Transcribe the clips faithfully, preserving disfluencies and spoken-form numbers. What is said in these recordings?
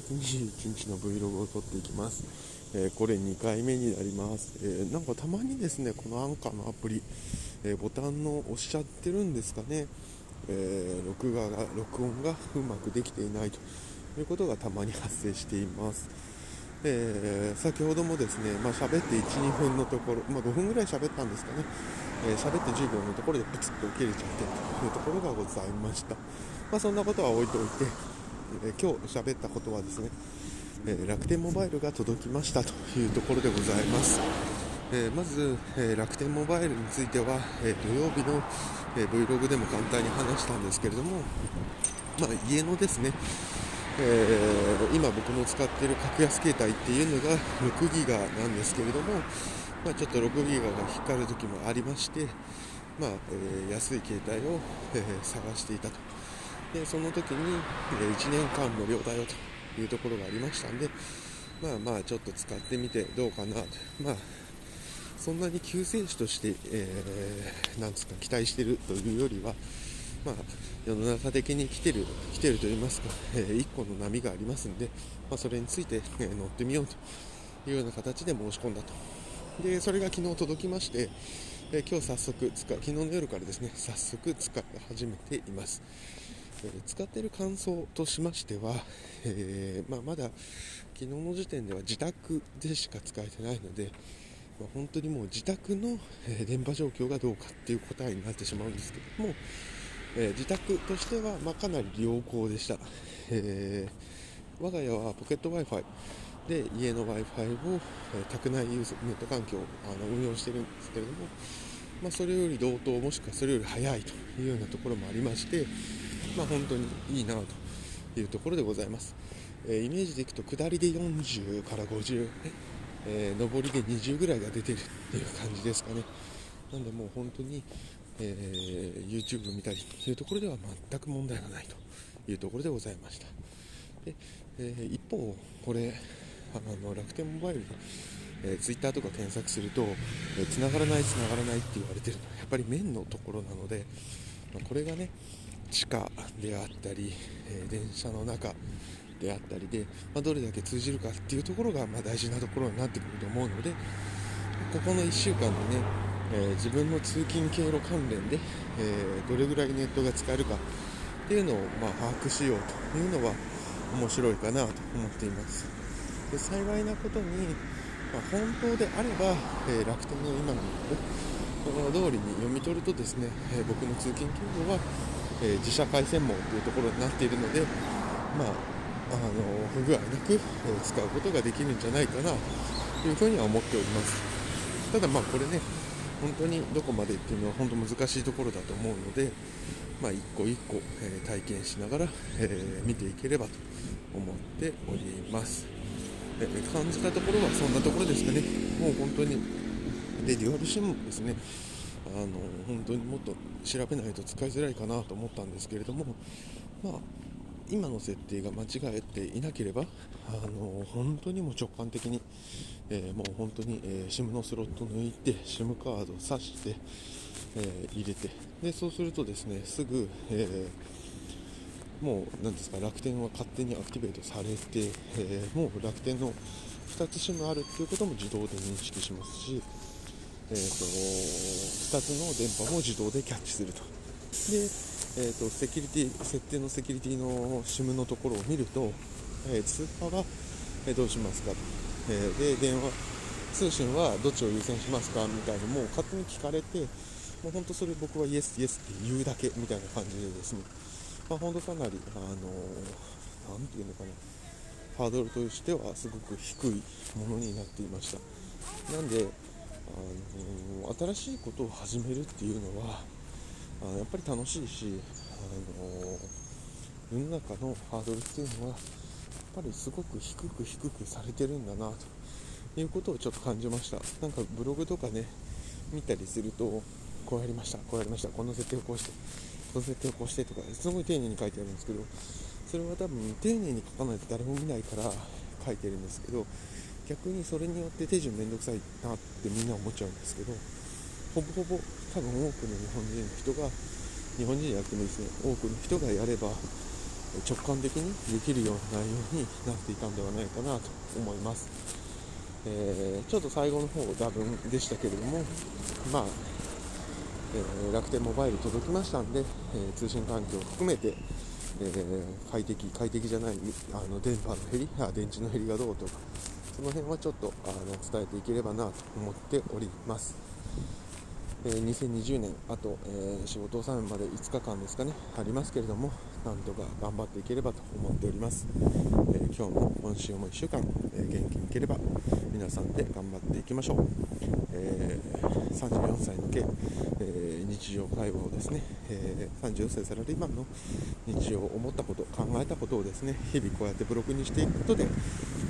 じゅういちがつにじゅういちにちの Vlog を撮っていきます。えー、これにかいめになります。えー、なんかたまにですね、このアンカーのアプリ、えー、ボタンの押しちゃってるんですかね、えー、録画が、録音がうまくできていないということがたまに発生しています。えー、先ほどもですね、まあ、喋っていち、にふんのところ、まあ、ごふんぐらい喋ったんですかね、えー、喋ってじゅうびょうのところでプツッと切れちゃってというところがございました。まあ、そんなことは置いておいて、えー、今日喋ったことはですね、えー、楽天モバイルが届きましたというところでございます。えー、まず、えー、楽天モバイルについては、えー、土曜日の、えー、Vlog でも簡単に話したんですけれども、まあ、家のですね、えー、今僕の使っている格安携帯っていうのがろくギガなんですけれども、まあ、ちょっとろくギガが引っかかる時もありまして、まあえー、安い携帯を、えー、探していたと。でその時に、えー、いちねんかん無料だよというところがありましたんで、まあまあちょっと使ってみてどうかなと、まあ、そんなに救世主として、えー、なんつうか期待しているというよりは、まあ、世の中的に来てる、来てると言いますか、えー、一個の波がありますんで、まあ、それについて、えー、乗ってみようというような形で申し込んだと。で、それが昨日届きまして、えー、今日早速使、昨日の夜からですね、早速使い始めています。えー、使っている感想としましては、えーまあ、まだ昨日の時点では自宅でしか使えてないので、まあ、本当にもう自宅の、えー、電波状況がどうかっていう答えになってしまうんですけども、えー、自宅としては、まあ、かなり良好でした。えー、我が家はポケット Wi-Fi で家の Wi-Fi を、えー、宅内ユースネット環境をあの運用しているんですけれども、まあ、それより同等もしくはそれより早いというようなところもありまして、まあ、本当にいいなというところでございます。えー、イメージでいくと下りでよんじゅうからごじゅう、えー、上りでにじゅうぐらいが出てるっていう感じですかね。なんでもう本当にえー、YouTube を見たりというところでは全く問題がないというところでございました。で、えー、一方これあの楽天モバイルで、えー、Twitter とか検索すると、えー、繋がらない繋がらないって言われてるのはやっぱり面のところなので、まあ、これがね地下であったり、えー、電車の中であったりで、まあ、どれだけ通じるかっていうところが、まあ、大事なところになってくると思うので、ここのいっしゅうかんでね、えー、自分の通勤経路関連で、えー、どれぐらいネットが使えるかっていうのを、まあ、把握しようというのは面白いかなと思っています。で幸いなことに、まあ、本当であれば、えー、楽天の今のこの通りに読み取るとですね、えー、僕の通勤経路は、えー、自社回線網というところになっているので、まあ、あの不具合なく、えー、使うことができるんじゃないかなというふうには思っております。ただまあこれね本当にどこまでっていうのは本当難しいところだと思うので、まあ、一個一個、えー、体験しながら、えー、見ていければと思っております。えー、感じたところはそんなところですかね。もう本当にでデュアルシムですね、あの本当にもっと調べないと使いづらいかなと思ったんですけれども、まあ、今の設定が間違えていなければ、あの本当にもう直感的に、えー、もう本当に、えー、SIM のスロット抜いて SIM カードを挿して、えー、入れて、でそうするとですねすぐ、えー、もうなんですか楽天は勝手にアクティベートされて、えー、もう楽天のふたつ SIM あるっていうことも自動で認識しますし、えー、とふたつの電波も自動でキャッチすると。でえー、とセキュリティ設定のセキュリティの SIM のところを見ると、えー、通話は、えー、どうしますかと、えー、で電話通信はどっちを優先しますかみたいなもう勝手に聞かれて、もう本当それ僕はイエスイエスって言うだけみたいな感じでですね、まあ、本当かなりあのー、なんていうのかなハードルとしてはすごく低いものになっていました。なんで、あのー、新しいことを始めるっていうのはあやっぱり楽しいし、あのー、世の中のハードルっていうのはやっぱりすごく低く低くされてるんだなということをちょっと感じました。なんかブログとかね見たりするとこうやりましたこうやりましたこの設定をこうしてこの設定をこうしてとかすごい丁寧に書いてあるんですけど、それは多分丁寧に書かないと誰も見ないから書いてるんですけど、逆にそれによって手順めんどくさいなってみんな思っちゃうんですけど、ほぼほぼ多分多くの日本人の人が日本人じゃなくてもですね多くの人がやれば、直感的にできるような内容になっていたんではないかなと思います。えー、ちょっと最後の方打分でしたけれども、まあえー、楽天モバイル届きましたんで、えー、通信環境を含めて、えー、快適快適じゃないあの電波の減りあ電池の減りがどうとか、その辺はちょっとあの伝えていければなと思っております。えー、にせんにじゅうねんあと、えー、仕事納めまでいつかかんですかねありますけれども、なんとか頑張っていければと思っております。えー、今日も今週もいっしゅうかん、えー、元気にいければ皆さんで頑張っていきましょう。えー、さんじゅうよんさいのけい、えー、日常会話をですね、えー、さんじゅうよんさいサラリーマンの日常を思ったこと考えたことをですね日々こうやってブログにしていくことで、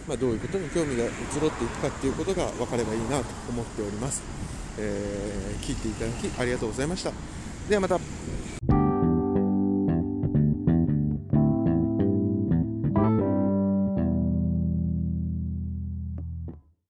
まあ、どういうことに興味が移ろっていくかということが分かればいいなと思っております。えー、聞いていただきありがとうございました。ではまた。